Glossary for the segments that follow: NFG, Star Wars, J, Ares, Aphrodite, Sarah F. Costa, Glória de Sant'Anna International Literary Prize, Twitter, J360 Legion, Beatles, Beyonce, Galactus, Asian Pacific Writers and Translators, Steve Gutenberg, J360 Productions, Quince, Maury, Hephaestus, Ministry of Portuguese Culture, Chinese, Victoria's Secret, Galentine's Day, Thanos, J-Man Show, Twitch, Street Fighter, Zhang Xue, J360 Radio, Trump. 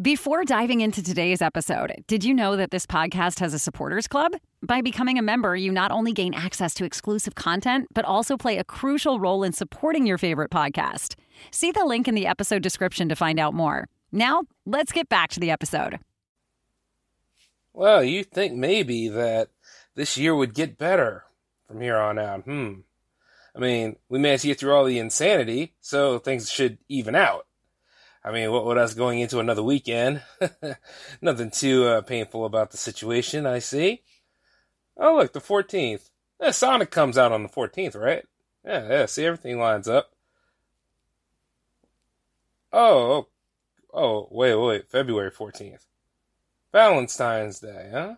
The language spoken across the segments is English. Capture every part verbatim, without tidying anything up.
Before diving into today's episode, did you know that this podcast has a supporters club? By becoming a member, you not only gain access to exclusive content, but also play a crucial role in supporting your favorite podcast. See the link in the episode description to find out more. Now, let's get back to the episode. Well, you'd think maybe that this year would get better from here on out. Hmm. I mean, we managed to get through all the insanity, so things should even out. I mean, what with us going into another weekend? Nothing too uh, painful about the situation, I see. Oh, look, the fourteenth. Yeah, Sonic comes out on the fourteenth, right? Yeah, yeah, see, everything lines up. Oh, oh, oh wait, wait, February fourteenth. Valentine's Day, huh?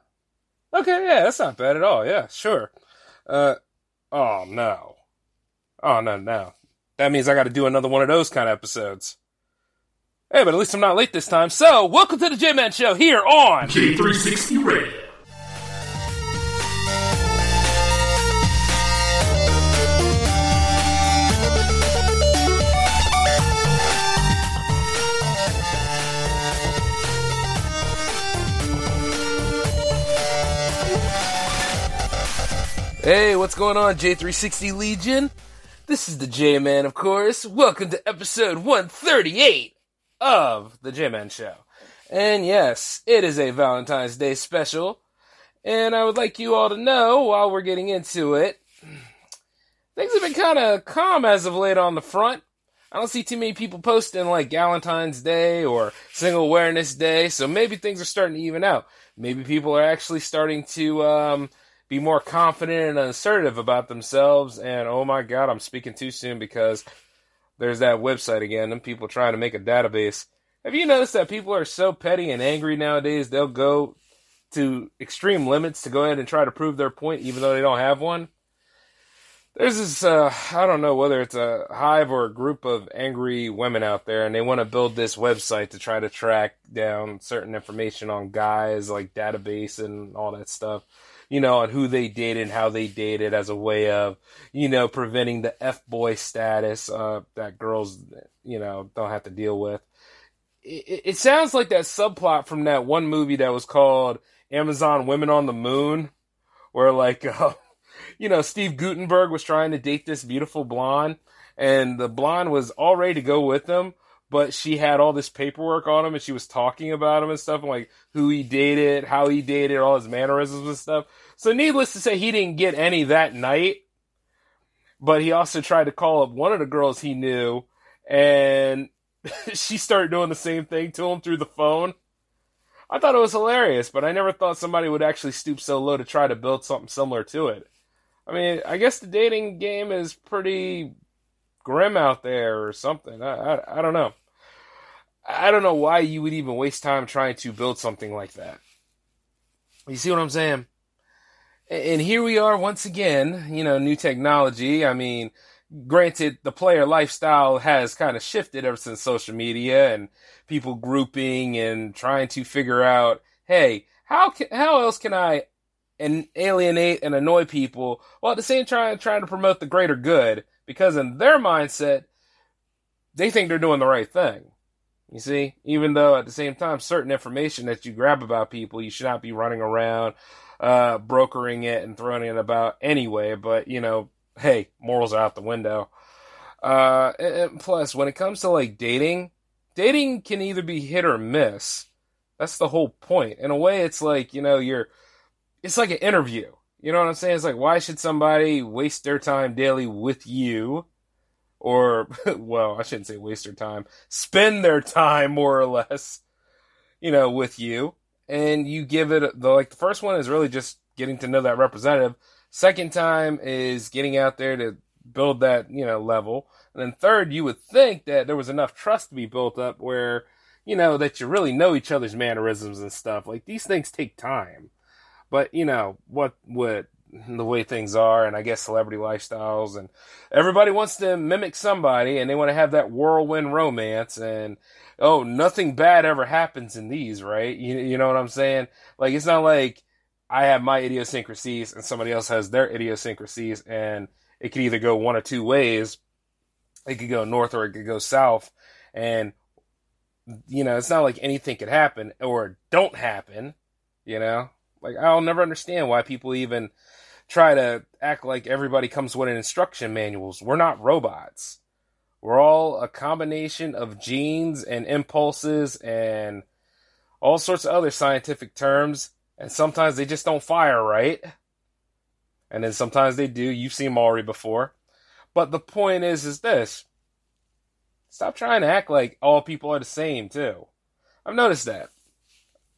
Okay, yeah, that's not bad at all, yeah, sure. Uh, oh, no. Oh, no, no. That means I gotta do another one of those kind of episodes. Hey, but at least I'm not late this time, so welcome to the J-Man Show here on J three sixty Radio. Hey, what's going on, J three sixty Legion? This is the J-Man, of course. Welcome to episode one thirty-eight. Of the J-Man Show. And yes, it is a Valentine's Day special. And I would like you all to know, while we're getting into it, things have been kind of calm as of late on the front. I don't see too many people posting like Galentine's Day or Single Awareness Day, so maybe things are starting to even out. Maybe people are actually starting to um, be more confident and assertive about themselves. And oh my god, I'm speaking too soon because... there's that website again, them people trying to make a database. Have you noticed that people are so petty and angry nowadays, they'll go to extreme limits to go ahead and try to prove their point, even though they don't have one? There's this, uh, I don't know whether it's a hive or a group of angry women out there, and they want to build this website to try to track down certain information on guys, like database and all that stuff. You know, and who they dated and how they dated as a way of, you know, preventing the F-boy status uh, that girls, you know, don't have to deal with. It, it sounds like that subplot from that one movie that was called Amazon Women on the Moon, where, like, uh, you know, Steve Gutenberg was trying to date this beautiful blonde, and the blonde was all ready to go with him, but she had all this paperwork on him, and she was talking about him and stuff, and like who he dated, how he dated, all his mannerisms and stuff. So needless to say, he didn't get any that night, but he also tried to call up one of the girls he knew, and she started doing the same thing to him through the phone. I thought it was hilarious, but I never thought somebody would actually stoop so low to try to build something similar to it. I mean, I guess the dating game is pretty grim out there or something. I, I, I don't know. I don't know why you would even waste time trying to build something like that. You see what I'm saying? And here we are once again, you know, new technology. I mean, granted, the player lifestyle has kind of shifted ever since social media and people grouping and trying to figure out, hey, how can, how else can I and alienate and annoy people while at the same time trying to promote the greater good? Because in their mindset, they think they're doing the right thing. You see, even though at the same time, certain information that you grab about people, you should not be running around, uh, brokering it and throwing it about anyway. But, you know, hey, morals are out the window. Uh, and, and plus, when it comes to like dating, dating can either be hit or miss. That's the whole point. In a way, it's like, you know, you're, it's like an interview. You know what I'm saying? It's like, why should somebody waste their time daily with you? Or, well, I shouldn't say waste their time. Spend their time, more or less, you know, with you. And you give it, the, like, the first one is really just getting to know that representative. Second time is getting out there to build that, you know, level. And then third, you would think that there was enough trust to be built up where, you know, that you really know each other's mannerisms and stuff. Like, these things take time. But, you know, what would... the way things are, and I guess celebrity lifestyles, and everybody wants to mimic somebody, and they want to have that whirlwind romance, and oh, nothing bad ever happens in these, right? You, you know what I'm saying? Like, it's not like I have my idiosyncrasies, and somebody else has their idiosyncrasies, and it could either go one or two ways. It could go north, or it could go south, and you know, it's not like anything could happen or don't happen, you know? Like, I'll never understand why people even try to act like everybody comes with an instruction manuals. We're not robots. We're all a combination of genes and impulses and all sorts of other scientific terms. And sometimes they just don't fire right. And then sometimes they do. You've seen Maury before. But the point is, is this. Stop trying to act like all people are the same, too. I've noticed that.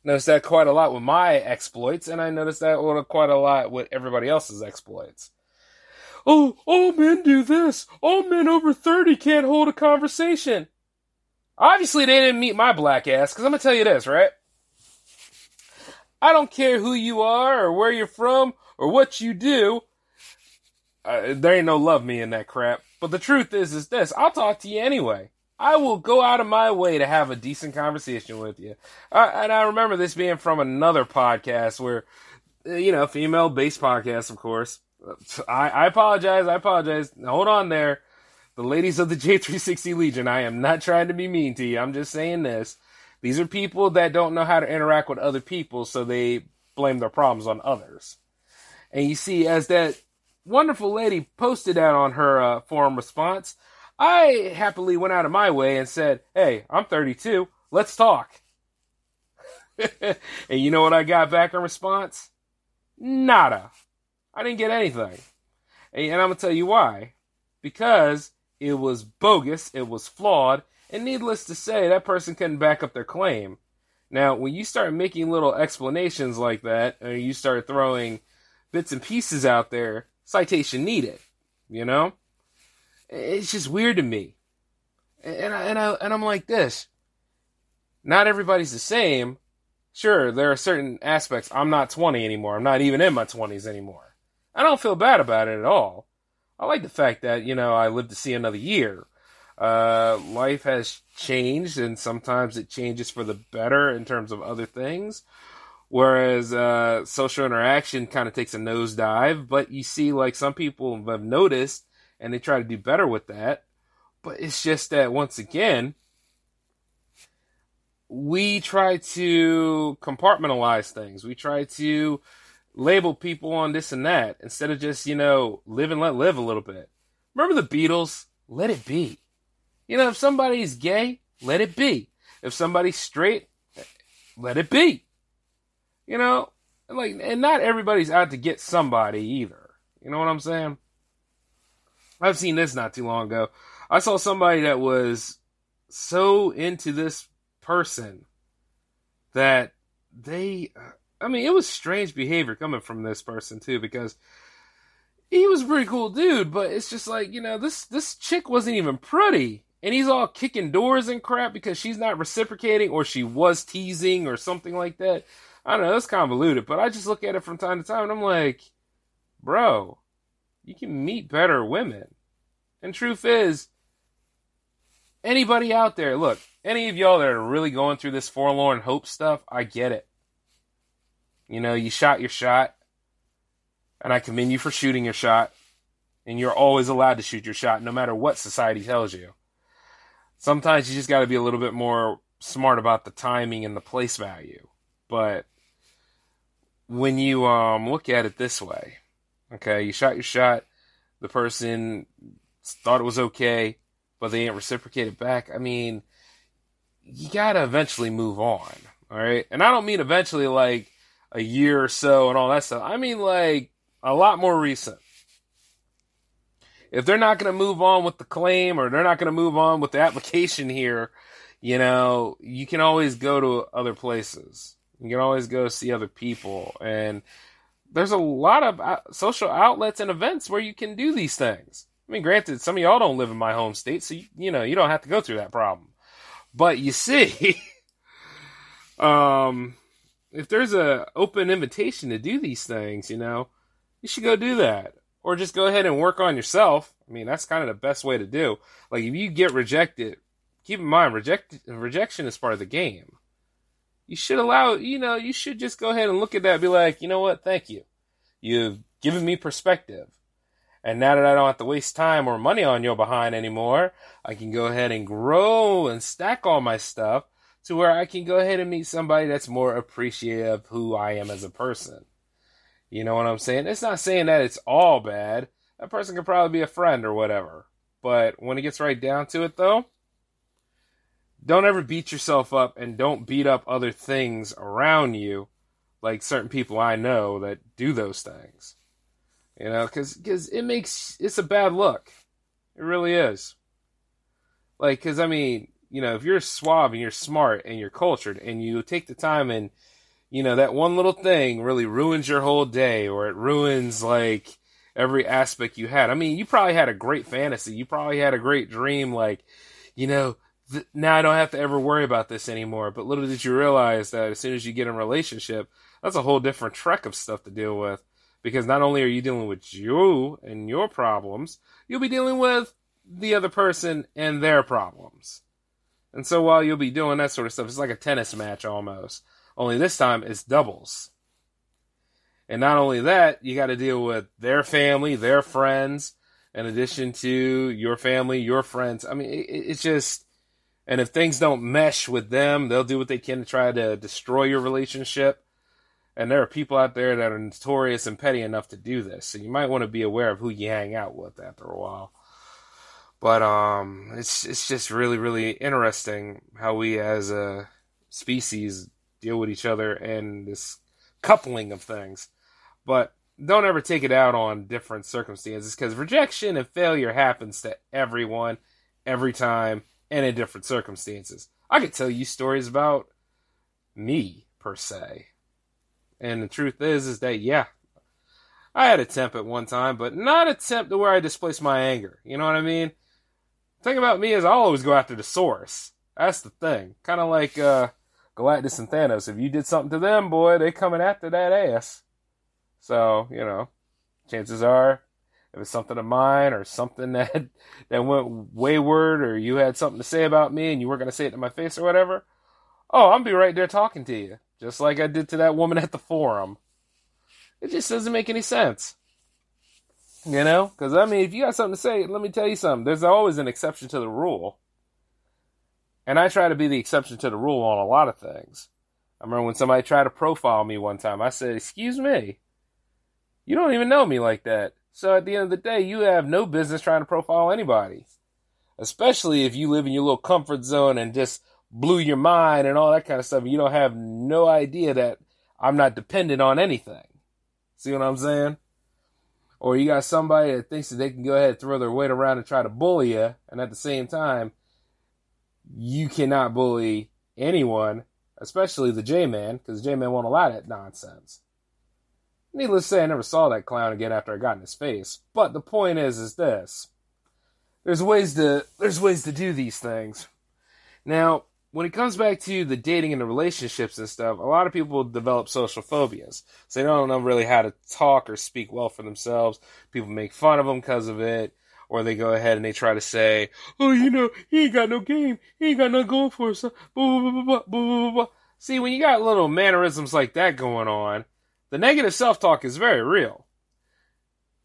Noticed that quite a lot with my exploits, and I noticed that quite a lot with everybody else's exploits. Oh, all men do this. All men over thirty can't hold a conversation. Obviously, they didn't meet my black ass, because I'm going to tell you this, right? I don't care who you are or where you're from or what you do. Uh, there ain't no love me in that crap. But the truth is, is this. I'll talk to you anyway. I will go out of my way to have a decent conversation with you. Uh, and I remember this being from another podcast where, you know, female-based podcast, of course. I, I apologize. I apologize. Hold on there. The ladies of the J three sixty Legion, I am not trying to be mean to you. I'm just saying this. These are people that don't know how to interact with other people, so they blame their problems on others. And you see, as that wonderful lady posted that on her uh, forum response, I happily went out of my way and said, hey, I'm thirty-two. Let's talk. And you know what I got back in response? Nada. I didn't get anything. And I'm going to tell you why. Because it was bogus, it was flawed, and needless to say, that person couldn't back up their claim. Now, when you start making little explanations like that, and you start throwing bits and pieces out there, citation needed, you know? It's just weird to me. And, I, and, I, and I'm like this. Not everybody's the same. Sure, there are certain aspects. I'm not twenty anymore. I'm not even in my twenties anymore. I don't feel bad about it at all. I like the fact that, you know, I live to see another year. Uh, life has changed, and sometimes it changes for the better in terms of other things. Whereas uh, social interaction kind of takes a nosedive. But you see, like, some people have noticed, and they try to do better with that. But it's just that, once again, we try to compartmentalize things. We try to label people on this and that instead of just, you know, live and let live a little bit. Remember the Beatles? Let it be. You know, if somebody's gay, let it be. If somebody's straight, let it be. You know, like, and not everybody's out to get somebody either. You know what I'm saying? I've seen this not too long ago. I saw somebody that was so into this person that they... Uh, I mean, it was strange behavior coming from this person, too, because he was a pretty cool dude, but it's just like, you know, this, this chick wasn't even pretty, and he's all kicking doors and crap because she's not reciprocating, or she was teasing, or something like that. I don't know, that's convoluted, but I just look at it from time to time, and I'm like, bro, you can meet better women. And truth is, anybody out there, look, any of y'all that are really going through this forlorn hope stuff, I get it. You know, you shot your shot, and I commend you for shooting your shot, and you're always allowed to shoot your shot, no matter what society tells you. Sometimes you just got to be a little bit more smart about the timing and the place value. But when you um, look at it this way, okay, you shot your shot, the person thought it was okay, but they ain't reciprocated back. I mean, you got to eventually move on, all right? And I don't mean eventually like a year or so and all that stuff. I mean, like, a lot more recent. If they're not going to move on with the claim, or they're not going to move on with the application here, you know, you can always go to other places. You can always go see other people. And there's a lot of social outlets and events where you can do these things. I mean, granted, some of y'all don't live in my home state, so, you, you know, you don't have to go through that problem. But you see, um... if there's a open invitation to do these things, you know, you should go do that. Or just go ahead and work on yourself. I mean, that's kind of the best way to do. Like, if you get rejected, keep in mind, reject, rejection is part of the game. You should allow, you know, you should just go ahead and look at that and be like, you know what, thank you. You've given me perspective. And now that I don't have to waste time or money on your behind anymore, I can go ahead and grow and stack all my stuff to where I can go ahead and meet somebody that's more appreciative of who I am as a person. You know what I'm saying? It's not saying that it's all bad. That person could probably be a friend or whatever. But when it gets right down to it, though, don't ever beat yourself up and don't beat up other things around you, like certain people I know that do those things. You know, because because it makes, it's a bad look. It really is. Like, because, I mean, you know, if you're suave and you're smart and you're cultured and you take the time and, you know, that one little thing really ruins your whole day, or it ruins, like, every aspect you had. I mean, you probably had a great fantasy. You probably had a great dream, like, you know, th- now I don't have to ever worry about this anymore. But little did you realize that as soon as you get in a relationship, that's a whole different trek of stuff to deal with. Because not only are you dealing with you and your problems, you'll be dealing with the other person and their problems. And so while you'll be doing that sort of stuff, it's like a tennis match almost. Only this time it's doubles. And not only that, you got to deal with their family, their friends, in addition to your family, your friends. I mean, it, it's just... And if things don't mesh with them, they'll do what they can to try to destroy your relationship. And there are people out there that are notorious and petty enough to do this. So you might want to be aware of who you hang out with after a while. But um, it's it's just really, really interesting how we as a species deal with each other and this coupling of things. But don't ever take it out on different circumstances, because rejection and failure happens to everyone, every time, and in different circumstances. I could tell you stories about me, per se. And the truth is, is that, yeah, I had a temp at one time, but not a temp to where I displaced my anger. You know what I mean? The thing about me is I always go after the source. That's the thing. Kind of like uh, Galactus and Thanos. If you did something to them, boy, they coming after that ass. So, you know, chances are, if it's something of mine or something that, that went wayward, or you had something to say about me and you weren't going to say it to my face or whatever, oh, I'll be right there talking to you. Just like I did to that woman at the forum. It just doesn't make any sense. You know? Because, I mean, if you got something to say, let me tell you something. There's always an exception to the rule. And I try to be the exception to the rule on a lot of things. I remember when somebody tried to profile me one time. I said, excuse me, you don't even know me like that. So at the end of the day, you have no business trying to profile anybody. Especially if you live in your little comfort zone and just blew your mind and all that kind of stuff. You don't have no idea that I'm not dependent on anything. See what I'm saying? Or you got somebody that thinks that they can go ahead and throw their weight around and try to bully you, and at the same time, you cannot bully anyone, especially the J-Man, because the J-Man won't allow that nonsense. Needless to say, I never saw that clown again after I got in his face. But the point is, is this. There's ways to, there's ways to do these things. Now, when it comes back to the dating and the relationships and stuff, a lot of people develop social phobias. So they don't know really how to talk or speak well for themselves. People make fun of them because of it. Or they go ahead and they try to say, oh, you know, he ain't got no game. He ain't got no goal for us. Blah, blah, blah, blah, blah, blah. See, when you got little mannerisms like that going on, the negative self-talk is very real.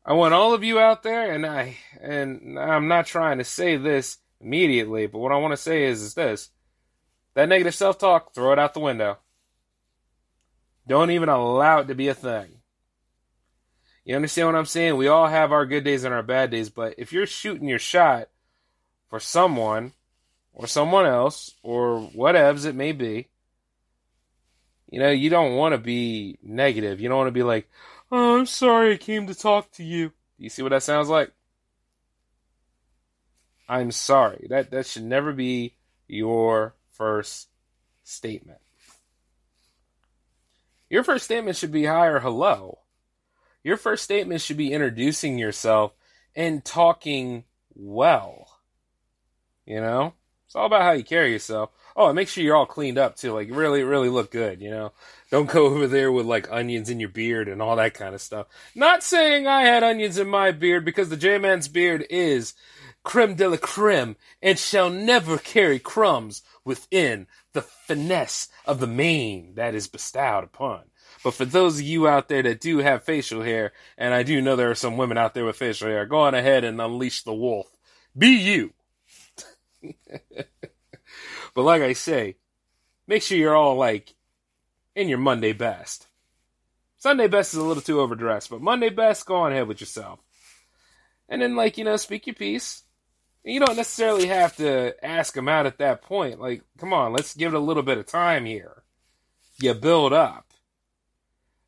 I want all of you out there, and, I, and I'm not trying to say this immediately, but what I want to say is, is this. That negative self-talk, throw it out the window. Don't even allow it to be a thing. You understand what I'm saying? We all have our good days and our bad days, but if you're shooting your shot for someone or someone else or whatevs it may be, you know, you don't want to be negative. You don't want to be like, oh, I'm sorry I came to talk to you. You see what that sounds like? I'm sorry. That, that should never be your first statement. Your first statement should be hi or hello. Your first statement should be introducing yourself and talking well. You know? It's all about how you carry yourself. Oh, and make sure you're all cleaned up too. Like, really, really look good, you know? Don't go over there with, like, onions in your beard and all that kind of stuff. Not saying I had onions in my beard, because the J-Man's beard is creme de la creme and shall never carry crumbs within the finesse of the mane that is bestowed upon. But for those of you out there that do have facial hair, and I do know there are some women out there with facial hair, go on ahead and unleash the wolf. Be you. But like I say, make sure you're all, like, in your Monday best. Sunday best is a little too overdressed, but Monday best, go on ahead with yourself. And then, like, you know, speak your piece. And you don't necessarily have to ask them out at that point. Like, come on, let's give it a little bit of time here. You build up.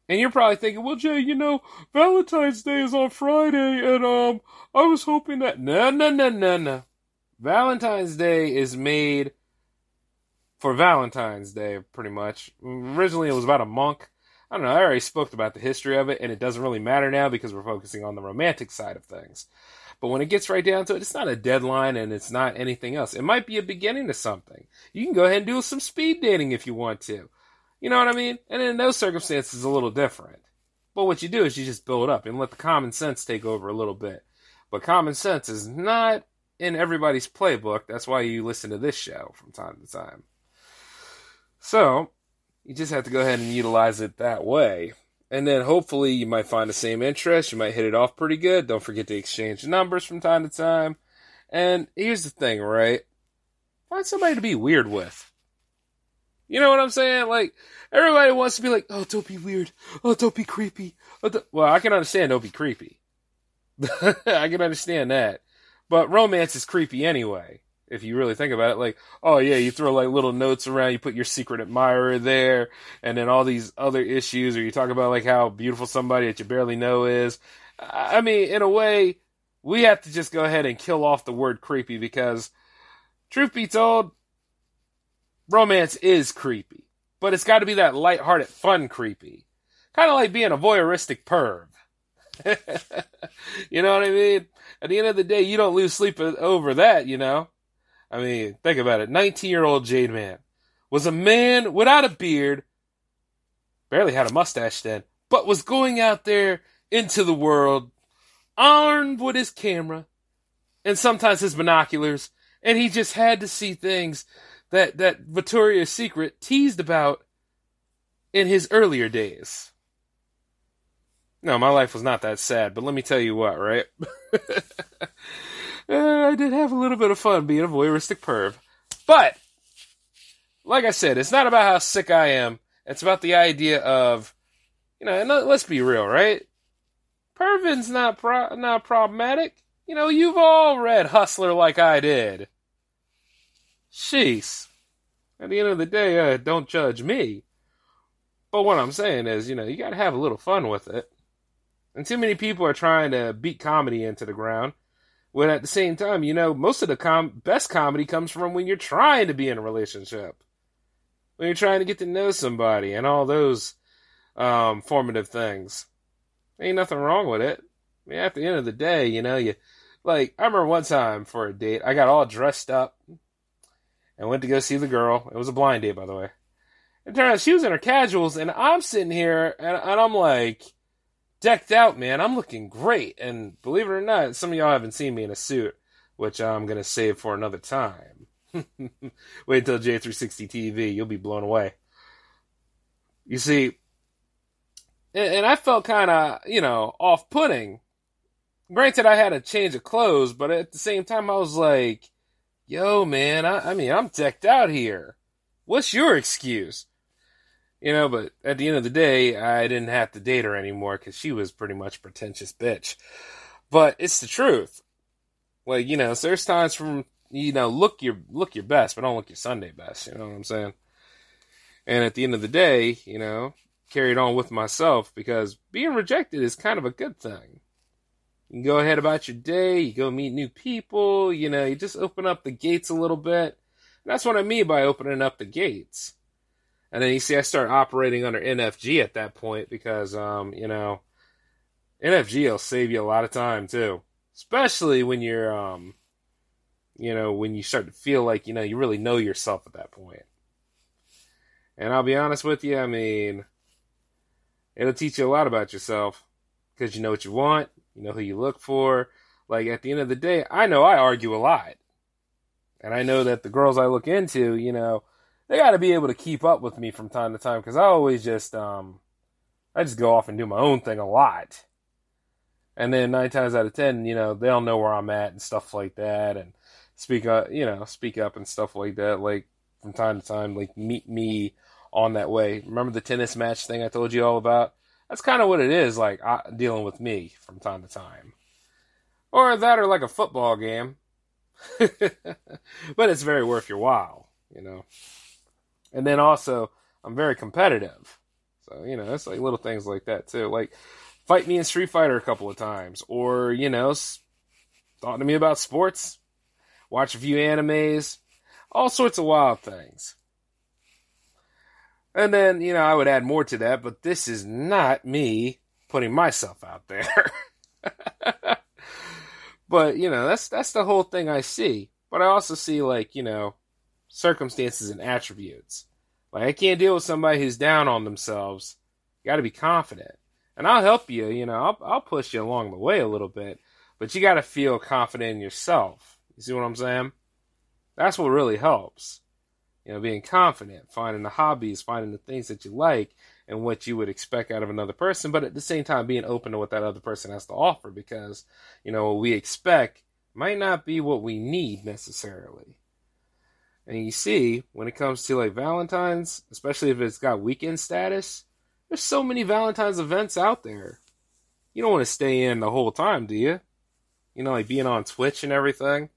And you're probably thinking, well, Jay, you know, Valentine's Day is on Friday, and um, I was hoping that... No, no, no, no, no. Valentine's Day is made for Valentine's Day, pretty much. Originally, it was about a monk. I don't know, I already spoke about the history of it, and it doesn't really matter now because we're focusing on the romantic side of things. But when it gets right down to it, it's not a deadline and it's not anything else. It might be a beginning to something. You can go ahead and do some speed dating if you want to. You know what I mean? And in those circumstances, it's a little different. But what you do is you just build up and let the common sense take over a little bit. But common sense is not in everybody's playbook. That's why you listen to this show from time to time. So... you just have to go ahead and utilize it that way. And then hopefully you might find the same interest. You might hit it off pretty good. Don't forget to exchange numbers from time to time. And here's the thing, right? Find somebody to be weird with. You know what I'm saying? Like, everybody wants to be like, oh, don't be weird. Oh, don't be creepy. Oh, don't... Well, I can understand don't be creepy. I can understand that. But romance is creepy anyway. If you really think about it, like, oh yeah, you throw like little notes around, you put your secret admirer there, and then all these other issues, or you talk about like how beautiful somebody that you barely know is. I mean, in a way, we have to just go ahead and kill off the word creepy because, truth be told, romance is creepy. But it's got to be that lighthearted, fun creepy. Kind of like being a voyeuristic perv. You know what I mean? At the end of the day, you don't lose sleep over that, you know? I mean, think about it. nineteen-year-old J-Man was a man without a beard, barely had a mustache then, but was going out there into the world, armed with his camera, and sometimes his binoculars, and he just had to see things that, that Victoria's Secret teased about in his earlier days. No, my life was not that sad, but let me tell you what, right? Uh, I did have a little bit of fun being a voyeuristic perv. But, like I said, it's not about how sick I am. It's about the idea of, you know, and let's be real, right? Pervin's not pro- not problematic. You know, you've all read Hustler like I did. Jeez. At the end of the day, uh, don't judge me. But what I'm saying is, you know, you gotta have a little fun with it. And too many people are trying to beat comedy into the ground. When at the same time, you know, most of the com- best comedy comes from when you're trying to be in a relationship. When you're trying to get to know somebody and all those um, formative things. Ain't nothing wrong with it. I mean, at the end of the day, you know, you like, I remember one time for a date, I got all dressed up and went to go see the girl. It was a blind date, by the way. It turned out she was in her casuals, and I'm sitting here, and, and I'm like... decked out, man. I'm looking great. And believe it or not, some of y'all haven't seen me in a suit, which I'm going to save for another time. Wait until J three sixty T V. You'll be blown away. You see, and, and I felt kind of, you know, off-putting. Granted, I had a change of clothes, but at the same time, I was like, yo, man, I, I mean, I'm decked out here. What's your excuse? You know, but at the end of the day, I didn't have to date her anymore because she was pretty much a pretentious bitch. But it's the truth. Like, you know, so there's times from, you know, look your look your best, but don't look your Sunday best. You know what I'm saying? And at the end of the day, you know, carried on with myself because being rejected is kind of a good thing. You can go ahead about your day. You go meet new people. You know, you just open up the gates a little bit. And that's what I mean by opening up the gates. And then you see I start operating under N F G at that point because, um, you know, N F G will save you a lot of time, too. Especially when you're, um, you know, when you start to feel like, you know, you really know yourself at that point. And I'll be honest with you, I mean, it'll teach you a lot about yourself because you know what you want, you know who you look for. Like, at the end of the day, I know I argue a lot. And I know that the girls I look into, you know, they got to be able to keep up with me from time to time because I always just, um, I just go off and do my own thing a lot. And then nine times out of ten, you know, they'll know where I'm at and stuff like that and speak up, you know, speak up and stuff like that. Like, from time to time, like, meet me on that way. Remember the tennis match thing I told you all about? That's kind of what it is, like, I, dealing with me from time to time. Or that, or like a football game. But it's very worth your while, you know. And then also, I'm very competitive. So, you know, it's like little things like that, too. Like, fight me in Street Fighter a couple of times. Or, you know, talk to me about sports. Watch a few animes. All sorts of wild things. And then, you know, I would add more to that, but this is not me putting myself out there. But, you know, that's that's the whole thing I see. But I also see, like, you know, circumstances and attributes. Like, I can't deal with somebody who's down on themselves. You got to be confident. And I'll help you, you know, I'll, I'll push you along the way a little bit. But you got to feel confident in yourself. You see what I'm saying? That's what really helps. You know, being confident, finding the hobbies, finding the things that you like and what you would expect out of another person, but at the same time being open to what that other person has to offer, because, you know, what we expect might not be what we need necessarily. And you see, when it comes to, like, Valentine's, especially if it's got weekend status, there's so many Valentine's events out there. You don't want to stay in the whole time, do you? You know, like, being on Twitch and everything.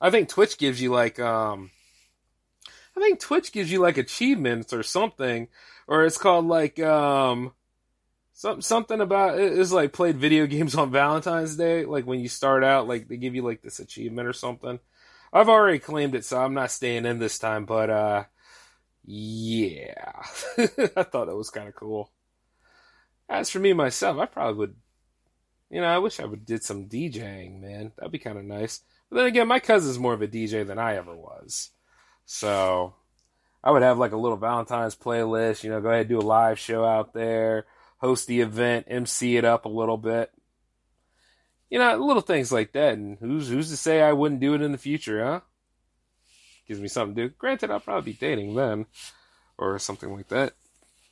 I think Twitch gives you, like, um... I think Twitch gives you, like, achievements or something, or it's called, like, um, some, something about, it's, like, played video games on Valentine's Day, like, when you start out, like, they give you, like, this achievement or something. I've already claimed it, so I'm not staying in this time, but, uh, yeah. I thought that was kind of cool. As for me, myself, I probably would, you know, I wish I would did some DJing, man. That'd be kind of nice. But then again, my cousin's more of a D J than I ever was. So, I would have, like, a little Valentine's playlist, you know, go ahead and do a live show out there, host the event, M C it up a little bit. You know, little things like that, and who's who's to say I wouldn't do it in the future, huh? Gives me something to do. Granted, I'll probably be dating then, or something like that.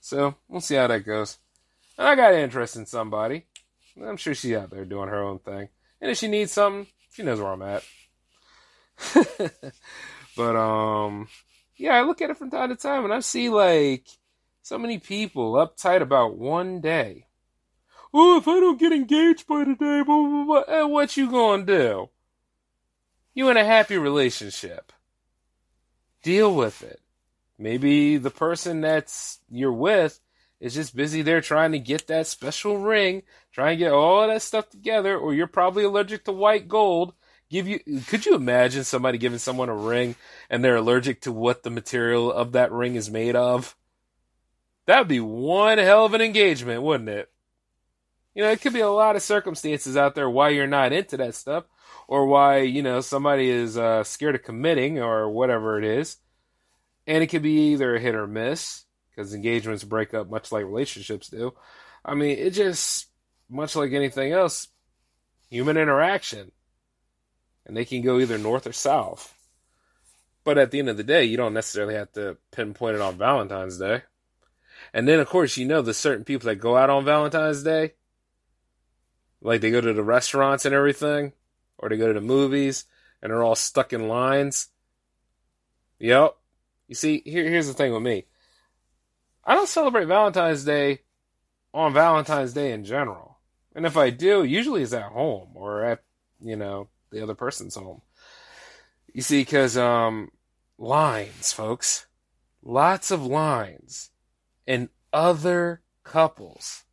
So, we'll see how that goes. And I got interest in somebody. I'm sure she's out there doing her own thing. And if she needs something, she knows where I'm at. But, um, yeah, I look at it from time to time, and I see, like, so many people uptight about one day. Oh, if I don't get engaged by today, blah, blah, blah, eh, what you gonna do? You in a happy relationship. Deal with it. Maybe the person that's you're with is just busy there trying to get that special ring, trying to get all of that stuff together, or you're probably allergic to white gold. Give you? Could you imagine somebody giving someone a ring and they're allergic to what the material of that ring is made of? That would be one hell of an engagement, wouldn't it? You know, it could be a lot of circumstances out there why you're not into that stuff, or why, you know, somebody is uh, scared of committing or whatever it is. And it could be either a hit or miss, because engagements break up much like relationships do. I mean, it just, much like anything else, human interaction. And they can go either north or south. But at the end of the day, you don't necessarily have to pinpoint it on Valentine's Day. And then, of course, you know the certain people that go out on Valentine's Day. Like, they go to the restaurants and everything. Or they go to the movies. And they're all stuck in lines. Yep. You see, here, here's the thing with me. I don't celebrate Valentine's Day on Valentine's Day in general. And if I do, usually it's at home. Or at, you know... the other person's home. You see, because um, lines, folks. Lots of lines. And other couples.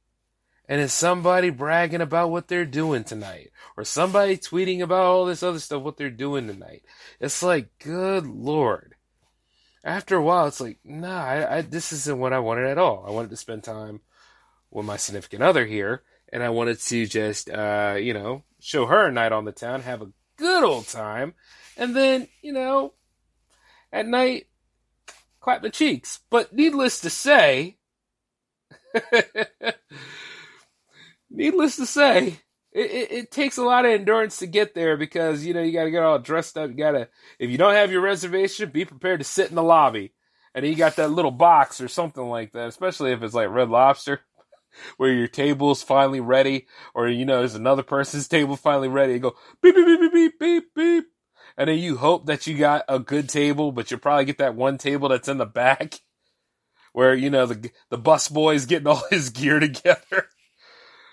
And it's somebody bragging about what they're doing tonight. Or somebody tweeting about all this other stuff, what they're doing tonight. It's like, good Lord. After a while, it's like, nah, I, I, this isn't what I wanted at all. I wanted to spend time with my significant other here. And I wanted to just, uh, you know, show her a night on the town, have a good old time, and then, you know, at night, clap the cheeks. But needless to say, needless to say, it, it, it takes a lot of endurance to get there, because, you know, you got to get all dressed up. You got to, if you don't have your reservation, be prepared to sit in the lobby. And you got that little box or something like that, especially if it's like Red Lobster, where your table's finally ready, or, you know, there's another person's table finally ready, and go beep, beep, beep, beep, beep, beep, beep, and then you hope that you got a good table, but you probably get that one table that's in the back where, you know, the the bus boy is getting all his gear together.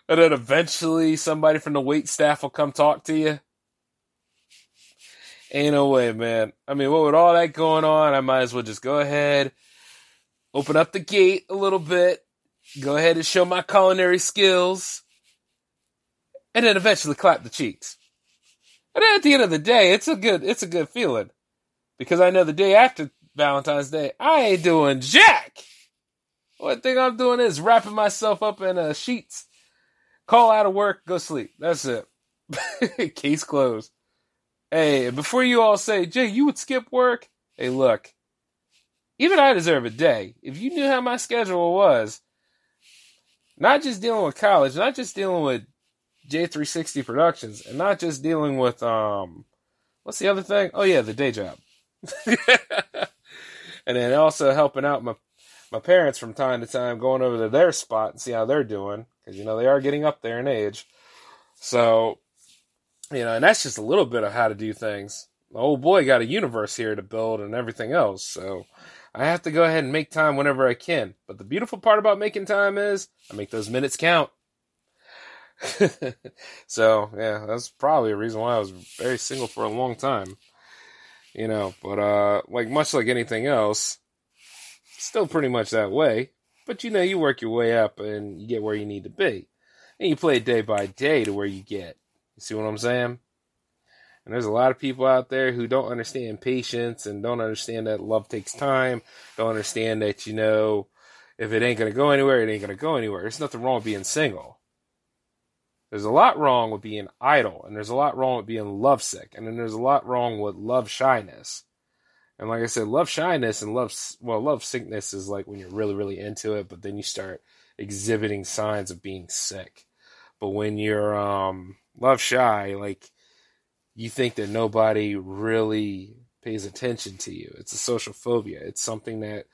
And then eventually somebody from the wait staff will come talk to you. Ain't no way, man. I mean, what with all that going on, I might as well just go ahead, open up the gate a little bit, go ahead and show my culinary skills, and then eventually clap the cheeks. And then at the end of the day, it's a good, it's a good feeling. Because I know the day after Valentine's Day, I ain't doing jack. One thing I'm doing is wrapping myself up in uh, sheets, call out of work, go sleep. That's it. Case closed. Hey, before you all say, Jay, you would skip work? Hey, look, even I deserve a day. If you knew how my schedule was, not just dealing with college, not just dealing with J three sixty Productions, and not just dealing with, um, what's the other thing? Oh, yeah, the day job. And then also helping out my, my parents from time to time, going over to their spot and see how they're doing, because, you know, they are getting up there in age. So... you know, and that's just a little bit of how to do things. The old boy got a universe here to build and everything else, so I have to go ahead and make time whenever I can. But the beautiful part about making time is I make those minutes count. So, yeah, that's probably a reason why I was very single for a long time. You know, but, uh, like, much like anything else, still pretty much that way. But, you know, you work your way up and you get where you need to be. And you play it day by day to where you get. See what I'm saying? And there's a lot of people out there who don't understand patience and don't understand that love takes time. Don't understand that, you know, if it ain't going to go anywhere, it ain't going to go anywhere. There's nothing wrong with being single. There's a lot wrong with being idle. And there's a lot wrong with being lovesick. And then there's a lot wrong with love shyness. And like I said, love shyness and love, well, love sickness is like when you're really, really into it, but then you start exhibiting signs of being sick. But when you're, um... love shy, like, you think that nobody really pays attention to you. It's a social phobia. It's something that,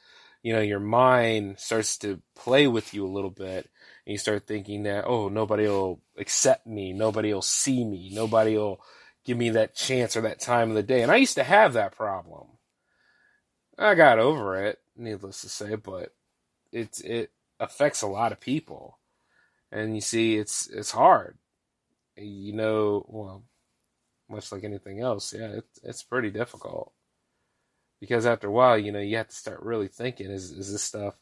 you know, your mind starts to play with you a little bit, and you start thinking that, oh, nobody will accept me, nobody will see me, nobody will give me that chance or that time of the day. And I used to have that problem. I got over it, needless to say, but it's it affects a lot of people. And you see, it's it's hard. You know, well, much like anything else, yeah, it, it's pretty difficult. Because after a while, you know, you have to start really thinking, is is this stuff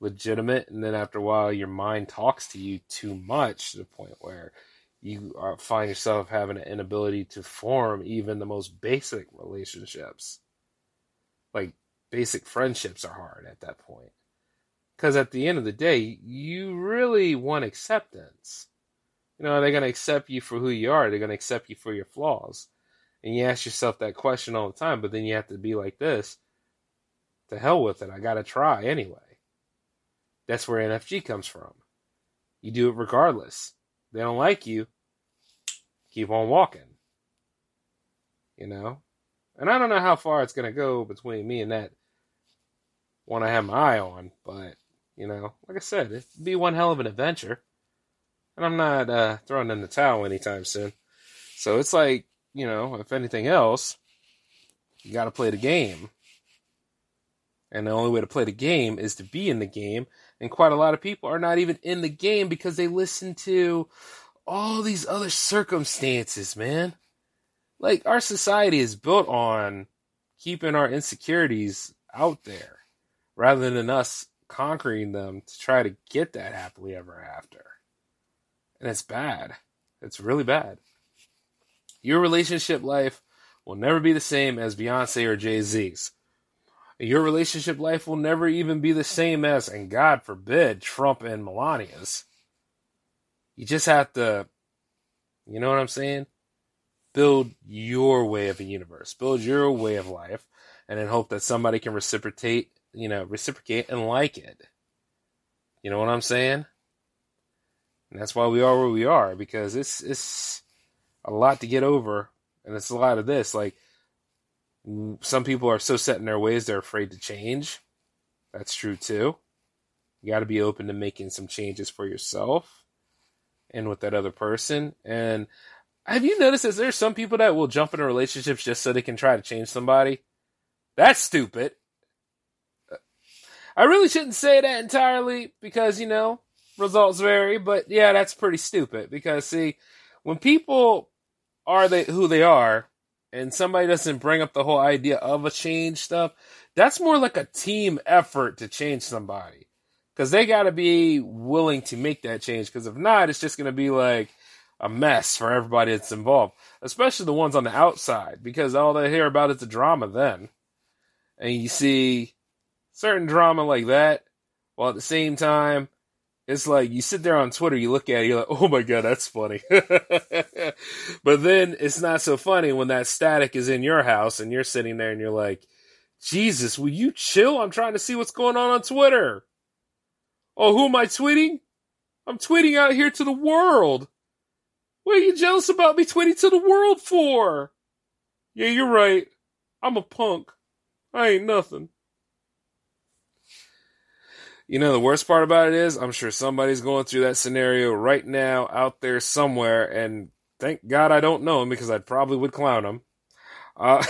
legitimate? And then after a while, your mind talks to you too much to the point where you are, find yourself having an inability to form even the most basic relationships. Like, basic friendships are hard at that point. Because at the end of the day, you really want acceptance. You know, they're going to accept you for who you are. They're going to accept you for your flaws. And you ask yourself that question all the time, but then you have to be like this. To hell with it. I got to try anyway. That's where N F G comes from. You do it regardless. They don't like you. Keep on walking. You know? And I don't know how far it's going to go between me and that one I have my eye on. But, you know, like I said, it'd be one hell of an adventure. And I'm not uh, throwing in the towel anytime soon. So it's like, you know, if anything else, you got to play the game. And the only way to play the game is to be in the game. And quite a lot of people are not even in the game because they listen to all these other circumstances, man. Like, our society is built on keeping our insecurities out there rather than us conquering them to try to get that happily ever after. And it's bad. It's really bad. Your relationship life will never be the same as Beyonce or Jay-Z's. Your relationship life will never even be the same as, and God forbid, Trump and Melania's. You just have to, you know what I'm saying? Build your way of a universe. Build your way of life. And then hope that somebody can reciprocate, you know, reciprocate and like it. You know what I'm saying? And that's why we are where we are, because it's it's a lot to get over, and it's a lot of this. Like, some people are so set in their ways they're afraid to change. That's true too. You got to be open to making some changes for yourself and with that other person. And Have you noticed that there's some people that will jump into relationships just so they can try to change somebody? That's stupid. I really shouldn't say that entirely because, you know, results vary. But yeah, that's pretty stupid because, see, when people are they who they are and somebody doesn't bring up the whole idea of a change stuff, that's more like a team effort to change somebody because they got to be willing to make that change because if not, it's just going to be like a mess for everybody that's involved, especially the ones on the outside, because all they hear about is the drama then. And you see certain drama like that, while at the same time, it's like you sit there on Twitter, you look at it, you're like, oh my God, that's funny. But then it's not so funny when that static is in your house and you're sitting there and you're like, Jesus, will you chill? I'm trying to see what's going on on Twitter. Oh, who am I tweeting? I'm tweeting out here to the world. What are you jealous about me tweeting to the world for? Yeah, you're right. I'm a punk. I ain't nothing. You know, the worst part about it is I'm sure somebody's going through that scenario right now out there somewhere, and thank God I don't know him because I probably would clown him. Uh,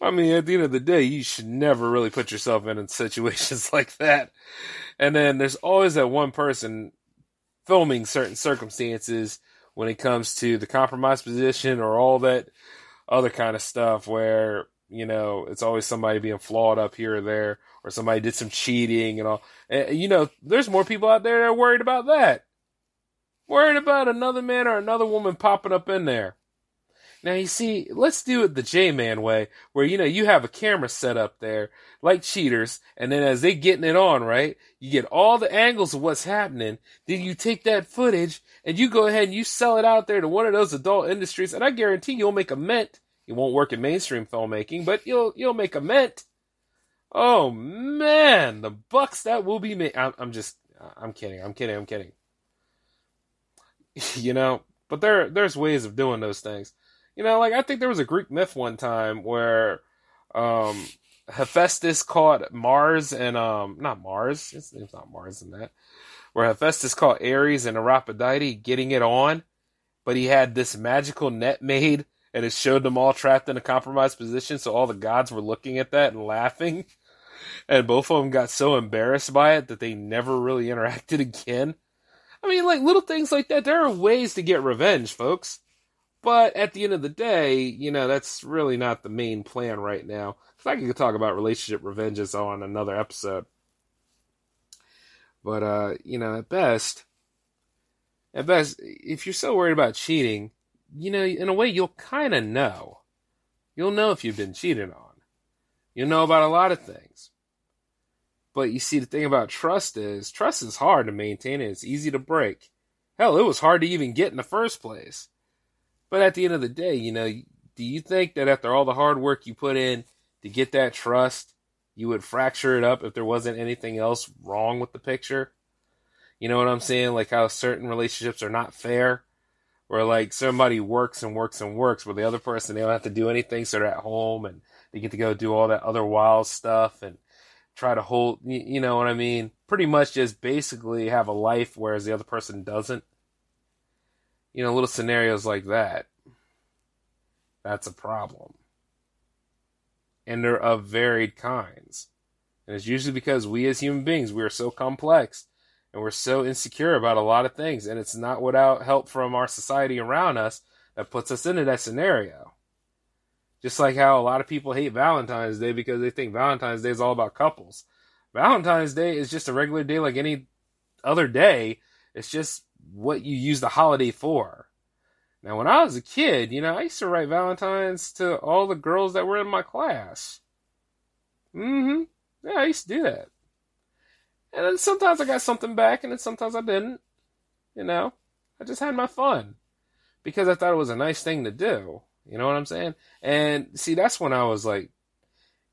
I mean, at the end of the day, you should never really put yourself in, in situations like that. And then there's always that one person filming certain circumstances when it comes to the compromise position or all that other kind of stuff where, you know, it's always somebody being flawed up here or there, or somebody did some cheating and all. And, you know, there's more people out there that are worried about that. Worried about another man or another woman popping up in there. Now, you see, let's do it the J-Man way where, you know, you have a camera set up there like cheaters. And then as they getting it on, right, you get all the angles of what's happening. Then you take that footage and you go ahead and you sell it out there to one of those adult industries. And I guarantee you'll make a mint. You won't work in mainstream filmmaking, but you'll you'll make a mint. Oh, man, the bucks that will be made. I'm, I'm just I'm kidding. I'm kidding. I'm kidding. You know, but there there's ways of doing those things. You know, like, I think there was a Greek myth one time where um, Hephaestus caught Mars and, um, not Mars, it's, it's not Mars in that, where Hephaestus caught Ares and Aphrodite getting it on, but he had this magical net made, and it showed them all trapped in a compromised position, so all the gods were looking at that and laughing, and both of them got so embarrassed by it that they never really interacted again. I mean, like, little things like that, there are ways to get revenge, folks. But at the end of the day, you know, that's really not the main plan right now. Because I could talk about relationship revenges on another episode. But, uh, you know, at best, at best, if you're so worried about cheating, you know, in a way, you'll kind of know. You'll know if you've been cheated on. You'll know about a lot of things. But you see, the thing about trust is, trust is hard to maintain and it's easy to break. Hell, it was hard to even get in the first place. But at the end of the day, you know, do you think that after all the hard work you put in to get that trust, you would fracture it up if there wasn't anything else wrong with the picture? You know what I'm saying? Like how certain relationships are not fair, where like somebody works and works and works, where the other person, they don't have to do anything, so they're at home and they get to go do all that other wild stuff and try to hold, you know what I mean? Pretty much just basically have a life, whereas the other person doesn't. You know, little scenarios like that. That's a problem. And they're of varied kinds. And it's usually because we as human beings, we are so complex. And we're so insecure about a lot of things. And it's not without help from our society around us that puts us into that scenario. Just like how a lot of people hate Valentine's Day because they think Valentine's Day is all about couples. Valentine's Day is just a regular day like any other day. It's just what you use the holiday for. Now, when I was a kid, you know, I used to write Valentines to all the girls that were in my class. Mm-hmm. Yeah, I used to do that. And then sometimes I got something back, and then sometimes I didn't. You know, I just had my fun because I thought it was a nice thing to do. You know what I'm saying? And see, that's when I was like,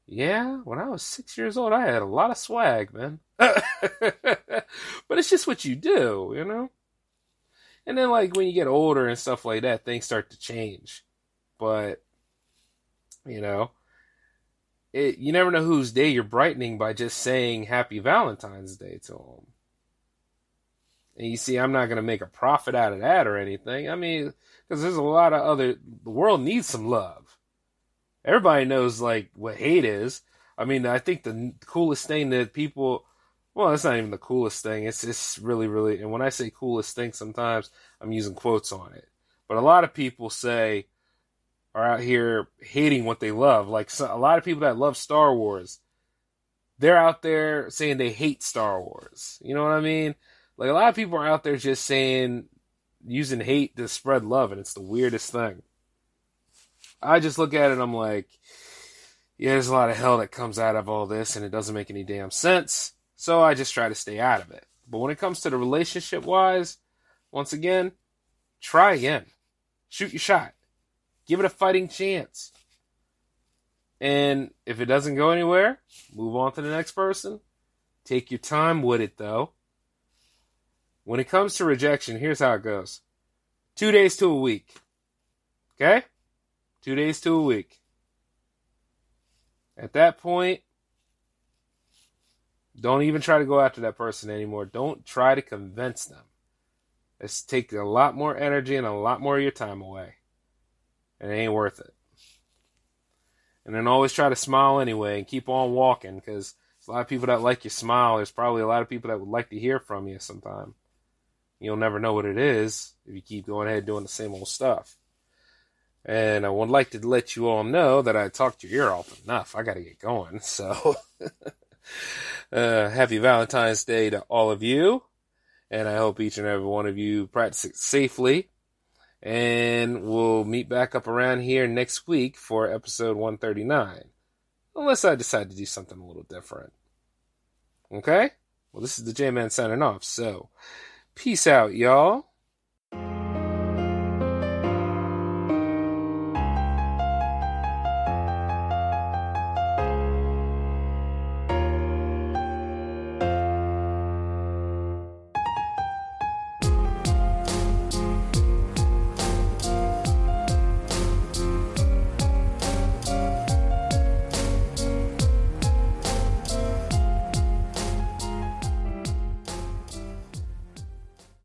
yeah, when I was six years old, I had a lot of swag, man. But it's just what you do, you know? And then, like, when you get older and stuff like that, things start to change. But, you know, it, you never know whose day you're brightening by just saying Happy Valentine's Day to them. And you see, I'm not going to make a profit out of that or anything. I mean, because there's a lot of other... The world needs some love. Everybody knows, like, what hate is. I mean, I think the coolest thing that people... Well, it's not even the coolest thing. It's just really, really... And when I say coolest thing, sometimes I'm using quotes on it. But a lot of people say... Are out here hating what they love. Like, so, a lot of people that love Star Wars... They're out there saying they hate Star Wars. You know what I mean? Like, a lot of people are out there just saying, using hate to spread love, and it's the weirdest thing. I just look at it and I'm like, yeah, there's a lot of hell that comes out of all this, and it doesn't make any damn sense, so I just try to stay out of it. But when it comes to the relationship-wise, once again, try again. Shoot your shot. Give it a fighting chance. And if it doesn't go anywhere, move on to the next person. Take your time with it, though. When it comes to rejection, here's how it goes. Two days to a week. Okay? Two days to a week. At that point, don't even try to go after that person anymore. Don't try to convince them. It's taking a lot more energy and a lot more of your time away. And it ain't worth it. And then always try to smile anyway and keep on walking, because there's a lot of people that like your smile. There's probably a lot of people that would like to hear from you sometime. You'll never know what it is if you keep going ahead doing the same old stuff. And I would like to let you all know that I talked your ear off enough. I got to get going. So uh, happy Valentine's Day to all of you. And I hope each and every one of you practice it safely. And we'll meet back up around here next week for episode one thirty-nine. Unless I decide to do something a little different. Okay? Well, this is the J-Man signing off, so peace out, y'all.